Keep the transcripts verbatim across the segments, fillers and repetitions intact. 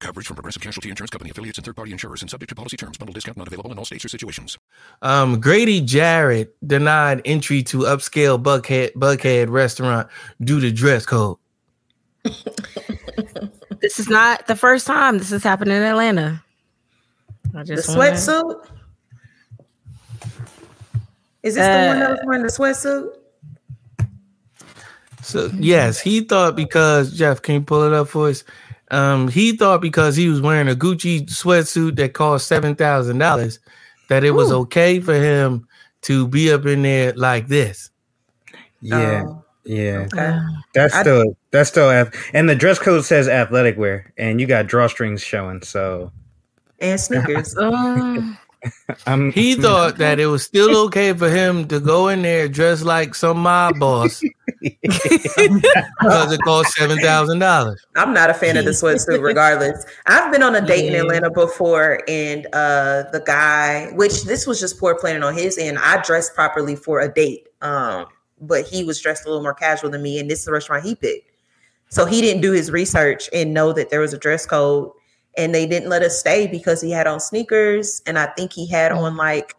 Coverage from Progressive Casualty Insurance Company, affiliates, and third-party insurers, and subject to policy terms. Bundle discount not available in all states or situations. Um, Grady Jarrett denied entry to upscale Buckhead Buckhead restaurant due to dress code. This is not the first time this has happened in Atlanta. I just the wanna... sweatsuit? Is this uh, the one that was wearing the sweatsuit? So yes, he thought because Jeff, can you pull it up for us? Um, he thought because he was wearing a Gucci sweatsuit that cost seven thousand dollars that it was Ooh. okay for him to be up in there like this. Yeah, um, yeah. Okay. That's still, I, that's still, and the dress code says athletic wear, and you got drawstrings showing, so. And sneakers. uh, I'm, he thought that it was still okay for him to go in there dressed like some mob boss. Because it costs seven thousand dollars. I'm not a fan of the sweatsuit regardless. I've been on a date yeah. in Atlanta before, and uh, the guy, which this was just poor planning on his end, I dressed properly for a date, um, but he was dressed a little more casual than me, and this is the restaurant he picked. So he didn't do his research and know that there was a dress code, and they didn't let us stay because he had on sneakers, and I think he had on like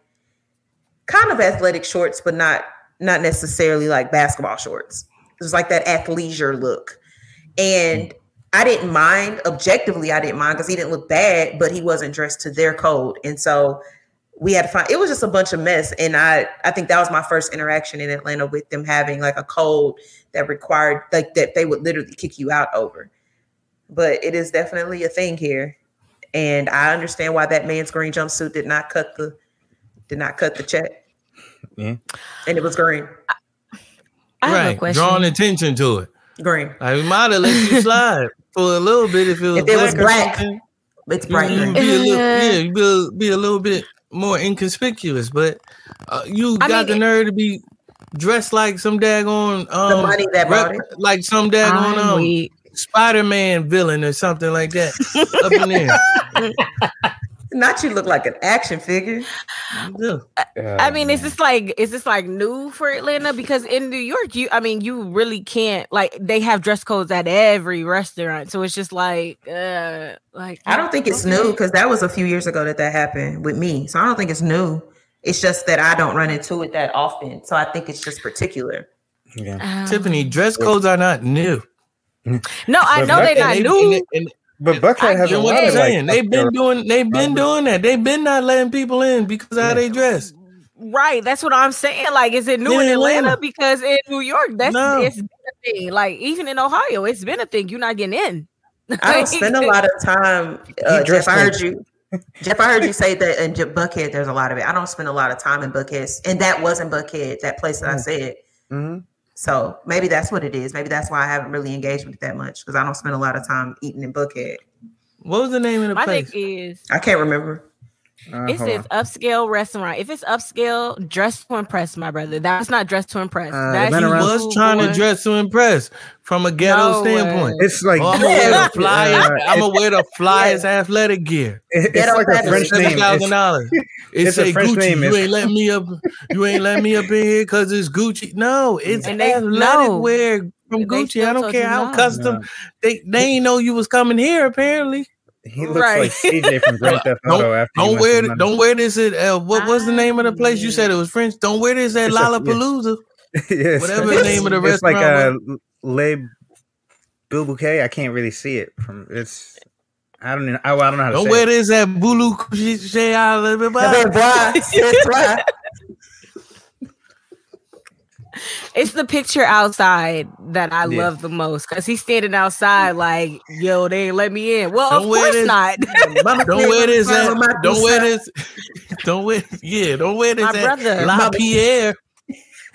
kind of athletic shorts, but not Not necessarily like basketball shorts. It was like that athleisure look. And I didn't mind. Objectively, I didn't mind because he didn't look bad, but he wasn't dressed to their code. And so we had to find, it was just a bunch of mess. And I, I think that was my first interaction in Atlanta with them having like a code that required, like that they would literally kick you out over. But it is definitely a thing here. And I understand why that man's green jumpsuit did not cut the, did not cut the check. Yeah. And it was green. I have right. a question. Drawing attention to it. Green. I might have let you slide for a little bit if it was if black. It was black, black it's bright. You'd be a little, yeah, you'd be, be a little bit more inconspicuous, but uh, you I got mean, the nerve to be dressed like some daggone um, the money that brought rep, it. Like some daggone um, Spider-Man villain or something like that up in there. Not you look like an action figure. I, I mean, is this like is this like new for Atlanta? Because in New York, you I mean, you really can't like they have dress codes at every restaurant, so it's just like uh, like I don't think it's new because that was a few years ago that that happened with me. So I don't think it's new. It's just that I don't run into it that often. So I think it's just particular. Yeah, um, Tiffany, dress codes are not new. No, I know they're not new. But Buckhead has a lot of like, they've been doing they've been doing that. They've been not letting people in because of how they dress. Right. That's what I'm saying. Like, is it new in, in Atlanta? Atlanta? Because in New York, that's no. it's been a thing. Like, even in Ohio, it's been a thing. You're not getting in. I don't spend a lot of time. Uh, Jeff, I heard you. Jeff, I heard you say that in Buckhead, there's a lot of it. I don't spend a lot of time in Buckhead, and that wasn't Buckhead, that place that mm. I said. Mm-hmm. So maybe that's what it is. Maybe that's why I haven't really engaged with it that much because I don't spend a lot of time eating in Buckhead. What was the name of the My place? My thing is... I can't remember. Uh, it says upscale restaurant. If it's upscale, dress to impress, my brother. That's not dress to impress. Uh, that's he was food trying food. to dress to impress from a ghetto no standpoint. Way. It's like oh, I'm gonna wear the flyest athletic gear. It's, it's like a French name. seven thousand dollars. It's, it's a French Gucci. Name. You ain't let me up. You ain't let me up in here because it's Gucci. No, it's and they, athletic no. wear from Gucci. I don't care how no. custom. No. They they ain't know you was coming here apparently. He looks right. like C J from Grand Theft Auto. Don't, after don't wear, th- don't wear this at uh, what was the name of the place? You said it was French. Don't wear this at Lollapalooza. Yes. Whatever the name of the it's restaurant. It's like a Le Bouquet. I can't really see it from. It's I don't know. I, I don't know how to don't say. Don't wear it. This at Boulou. It's the picture outside that I yeah. love the most because he's standing outside like, yo, they ain't let me in. Well, don't of course this. Not. Don't wear this. At, don't wear this. Don't wear. Yeah, don't wear this. My at brother, La Pierre.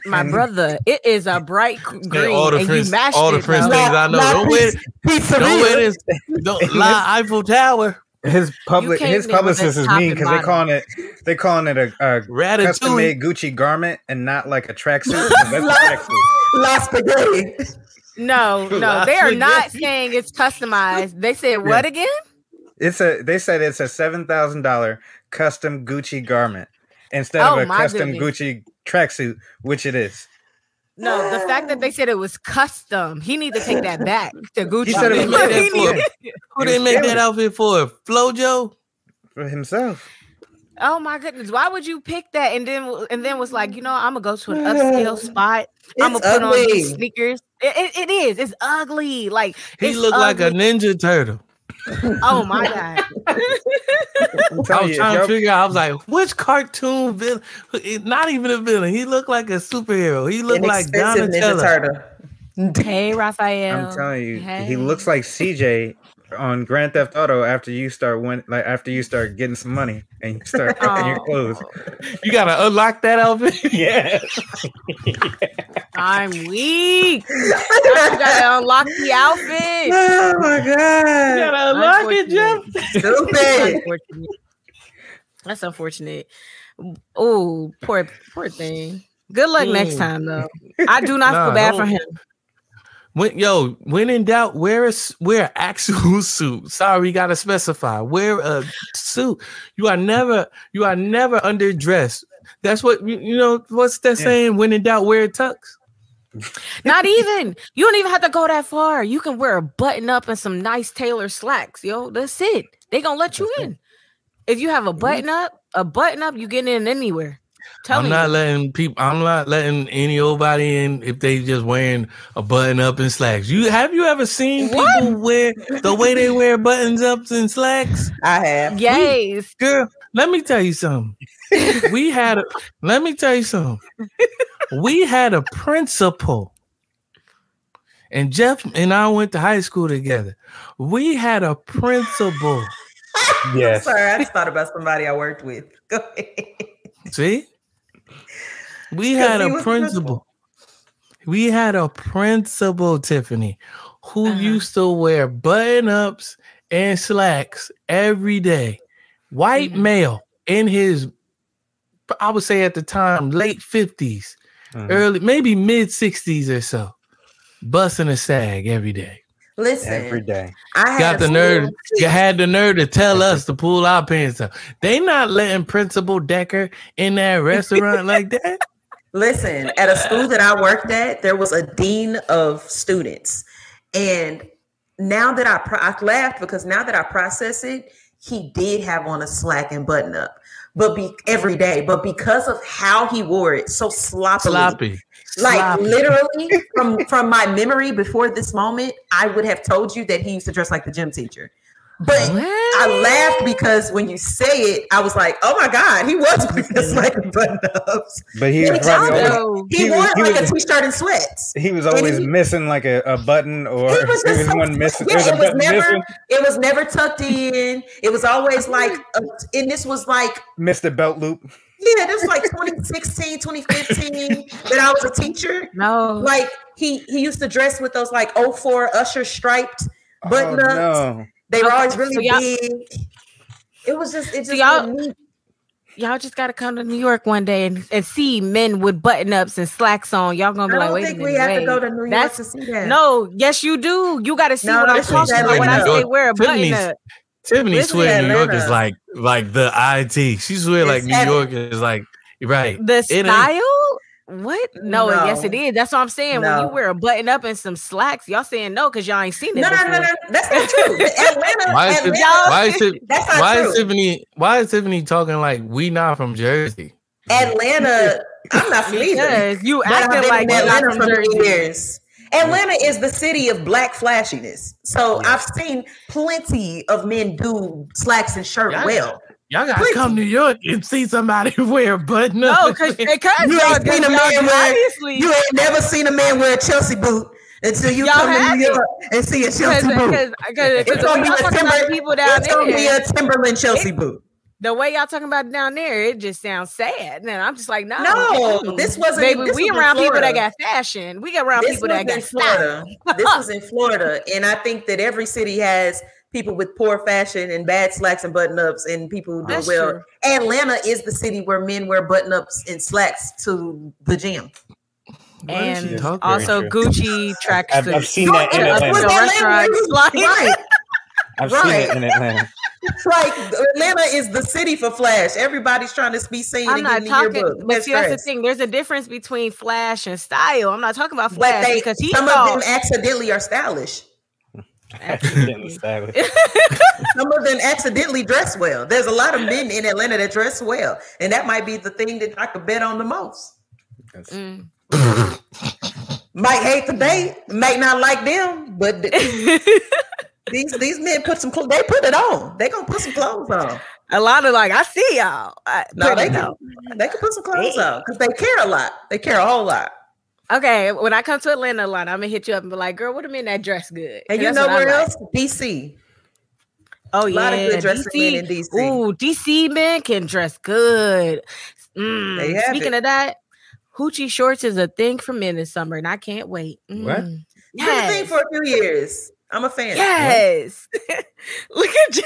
My brother, it is a bright green, all the and French, you mashed all the French it, things la, I know. Don't wear. Don't wear this. Don't, La Eiffel Tower. His public his publicist is mean because they calling it they calling it a, a custom made Gucci garment and not like a tracksuit. Last spaghetti. No, no, they are not saying it's customized. They said what yeah. again? It's a. They said it's a seven thousand dollar custom Gucci garment instead oh, of a custom goodness. Gucci tracksuit, which it is. No, the fact that they said it was custom, he need to take that back to Gucci. He said it was he needed, who did they make that outfit for? Flojo? For himself. Oh my goodness! Why would you pick that and then and then was like, you know, I'm gonna go to an upscale spot. It's I'm gonna put ugly. on these sneakers. It, it, it is. It's ugly. Like he looked like a Ninja Turtle. Oh my god! I was trying you, to figure out. I was like, which cartoon villain? Not even a villain. He looked like a superhero. He looked like Donatella. Hey, Raphael. I'm telling you, hey. He looks like C J on Grand Theft Auto after you start win- like after you start getting some money and you start cutting oh. your clothes. You gotta unlock that outfit. Yeah. I'm weak. You gotta unlock the outfit. Oh my god. You gotta unlock it, Jeff. Stupid. That's unfortunate. That's unfortunate. Oh, poor poor thing. Good luck mm. next time though. I do not nah, feel bad no. for him. When, yo, when in doubt, wear a, wear an actual suit. Sorry, you gotta specify. Wear a suit. You are never, you are never underdressed. That's what you, you know. What's that yeah. saying? When in doubt, wear a tux. Not even. You don't even have to go that far. You can wear a button up and some nice tailored slacks. Yo, that's it. They gonna let you in. If you have a button up, a button up, you getting in anywhere. Tell I'm not you. letting people. I'm not letting any old body in if they just wearing a button up and slacks. You have you ever seen people what? wear the way they wear buttons ups and slacks? I have. Yes, we, girl. Let me tell you something. we had. A, let me tell you something. We had a principal, and Jeff and I went to high school together. We had a principal. Yes. I'm sorry, I just thought about somebody I worked with. Go ahead. See. We had a principal. We had a principal, Tiffany, who uh-huh. used to wear button-ups and slacks every day. White mm-hmm. male in his, I would say at the time, late fifties, uh-huh. early, maybe mid-sixties or so, busting a sag every day. Listen, every day. I got the nerve. You had the nerve to tell us to pull our pants up. They not letting Principal Decker in that restaurant like that. Listen, at a school that I worked at, there was a dean of students, and now that I, pro- I laughed because now that I process it, he did have on a slack and button up, but be every day. But because of how he wore it, so sloppily. sloppy. Like Sloppy. literally from, from my memory before this moment, I would have told you that he used to dress like the gym teacher. But what? I laughed because when you say it, I was like, oh my God, he was wearing this like button ups. But he, was probably always, he, he wore was, he like was, a t-shirt and sweats. He was always he, missing like a, a button or he was just so, one missing. Yeah, was it, was never, missing. it was never tucked in. It was always like, a, and this was like. Missed the belt loop. Yeah, that was like twenty sixteen, twenty fifteen that I was a teacher. No. Like he, he used to dress with those like oh four Usher striped button ups. Oh, no. They were okay. always really so big. It was just, it just so y'all, really y'all just got to come to New York one day and, and see men with button ups and slacks on. Y'all gonna be like, wait a minute. I don't think we have wait. to go to New York That's, to see that. No, yes, you do. You got to see no, what I'm talking about when I say wear a button up. Tiffany swear New York is like like the I T. She swear like New York is like right. The style? What? No, no, yes, it is. That's what I'm saying. No. When you wear a button up and some slacks, y'all saying no because y'all ain't seen it. No, no, no, no, that's not true. Atlanta, why is Atlanta, why is it, that's not why true. Is Tiffany? Why is Tiffany talking like we not from Jersey? Atlanta, I'm not from either. You acting like Atlanta from Jersey. Years. Atlanta is the city of black flashiness. So I've seen plenty of men do slacks and shirt y'all, well. Y'all gotta plenty. Come to New York and see somebody wear a button up. No, because you, you ain't seen a man wear. You ain't never seen a man wear a Chelsea boot until you y'all come to New York it. And see a Chelsea boot. Cause, cause, it's gonna be a Timber, people down it's there. Gonna be a Timberland Chelsea it, boot. The way y'all talking about down there, it just sounds sad. And I'm just like, no, no, this wasn't. Baby, this we was around people that got fashion. We got around this people that got Florida. Style. This was in Florida, and I think that every city has people with poor fashion and bad slacks and button ups, and people who do well. True. Atlanta is the city where men wear button ups and slacks to the gym. And also true. Gucci track I've, I've seen that in Atlanta. Atlanta. Right. I've right. seen it in Atlanta. Like, Atlanta is the city for flash. Everybody's trying to be seen. I'm not talking, but that's see, that's the thing. There's a difference between flash and style. I'm not talking about flash they, because he some thought, of them accidentally are stylish. Accidentally stylish. Some of them accidentally dress well. There's a lot of men in Atlanta that dress well, and that might be the thing that I could bet on the most. Yes. Mm. Might hate the date, might not like them, but these these men put some clothes. They put it on. They gonna put some clothes on. A lot of like, I see y'all. I, no, they can. They can put some clothes hey. on because they care a lot. They care a whole lot. Okay, when I come to Atlanta, a lot, I'm gonna hit you up and be like, "Girl, what a men that dress good." And you know where else? Like. D C. Oh yeah, a lot of good dressing men in D C. Ooh, D C men can dress good. Mm. They have Speaking it. of that. Hoochie shorts is a thing for men this summer, and I can't wait. Mm. What? It's yes. been a thing for a few years. I'm a fan. Yes. Look at Jeff.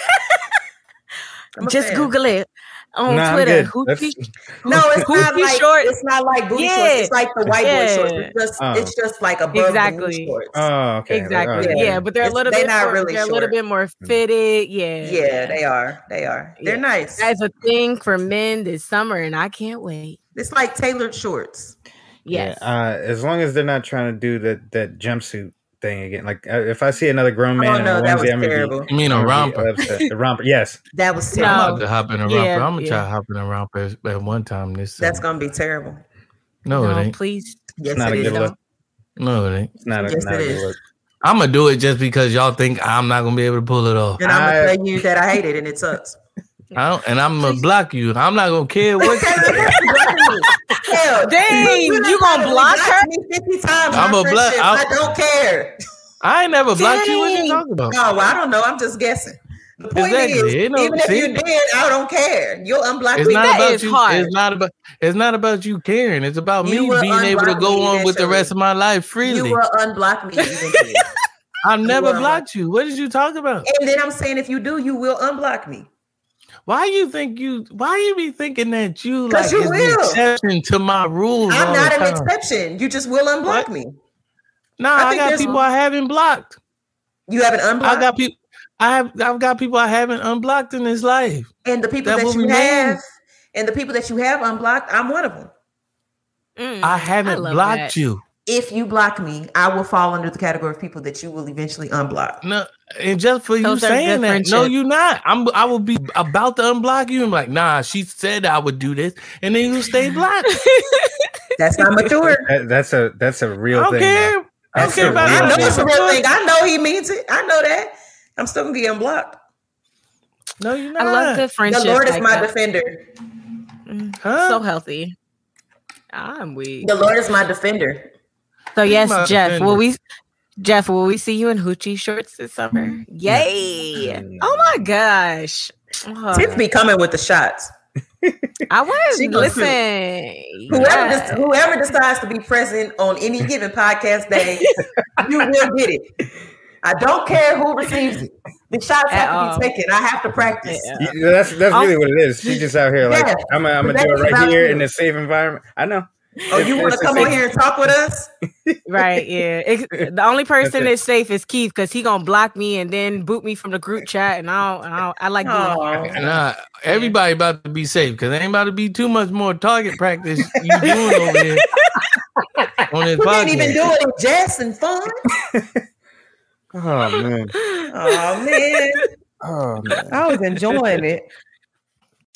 Just fan. Google it on nah, Twitter. Hoochie, hoochie, no, it's not like shorts. It's not like booty yeah. shorts. It's like the white yeah. boy shorts. It's just, oh. it's just like above exactly. the booty shorts. Oh, okay. Exactly. Yeah, yeah but they're it's, a little they're bit not more, really they're short. a little bit more fitted. Yeah. Yeah, they are. They are. Yeah. They're nice. That's a thing for men this summer, and I can't wait. It's like tailored shorts. Yes. Yeah. Uh, as long as they're not trying to do that that jumpsuit thing again. Like uh, if I see another grown man, oh, no, in a that onesie, was I'm terrible. Be, you mean a romper? The romper. Yes. That was terrible. I'm about to hop in a romper. Yeah, I'm gonna yeah. try to hop in a romper at one time this. That's uh, gonna be terrible. No, no, it ain't. Please. Yes, it's not it a is. Good look. No, it ain't. It's not a, yes, not it a good is. Look. I'm gonna do it just because y'all think I'm not gonna be able to pull it off. And I'm gonna tell you that I hate it and it sucks. I don't, and I'm gonna block you. I'm not gonna care what you Hell, dang, you, you gonna block her? Me fifty times. I'm gonna block. I don't care. I ain't never blocked dang. you. What you talking about? No, I don't know. I'm just guessing. The point exactly. is, even if see? you did, I don't care. You'll unblock it's me. Not that about is you, hard. It's not about. It's not about you caring. It's about you me being able to go on with the rest of my life freely. You will unblock me. Even I've never blocked you. What did you talk about? And then I'm saying, if you do, you will unblock me. Why you think you? Why you be thinking that you like you is will. an exception to my rules? I'm not an exception. You just will unblock what? me. Nah, I, I got people one. I haven't blocked. You haven't unblocked. I got people. I have. I've got people I haven't unblocked in this life. And the people that, that you have, mean. and the people that you have unblocked, I'm one of them. Mm, I haven't I blocked that. you. If you block me, I will fall under the category of people that you will eventually unblock. No, and just for Those you saying that, no, you're not. I'm. I will be about to unblock you. I'm like, nah. She said I would do this, and then you stay blocked. That's not mature. That, that's a. That's a real I don't thing. Care. I don't care about it. I know it's a real thing. I know he means it. I know that. I'm still gonna get unblocked. No, you're not. I love good friendship. The Lord is like my that. defender. Huh? So healthy. I'm weak. The Lord is my defender. So yes, My Jeff. Goodness. Will we, Jeff? Will we see you in hoochie shorts this summer? Yay! Mm. Oh my gosh! Oh. Tiffany coming with the shots. I was listen. Whoever yes. des- whoever decides to be present on any given podcast day, you will get it. I don't care who receives it. The shots At have all. to be taken. I have to practice. Yeah, that's that's really what it is. She's just out here like yeah. I'm. I'm gonna do it right here you. in a safe environment. I know. Oh, you want to come on here and talk with us? Right, yeah. It, the only person that's safe is Keith because he gonna block me and then boot me from the group chat. And I, don't, I, don't, I like. Doing nah, everybody about to be safe because ain't about to be too much more target practice you doing over here on this podcast. We didn't even do it in jest and fun. Oh man! Oh man! Oh man! I was enjoying it.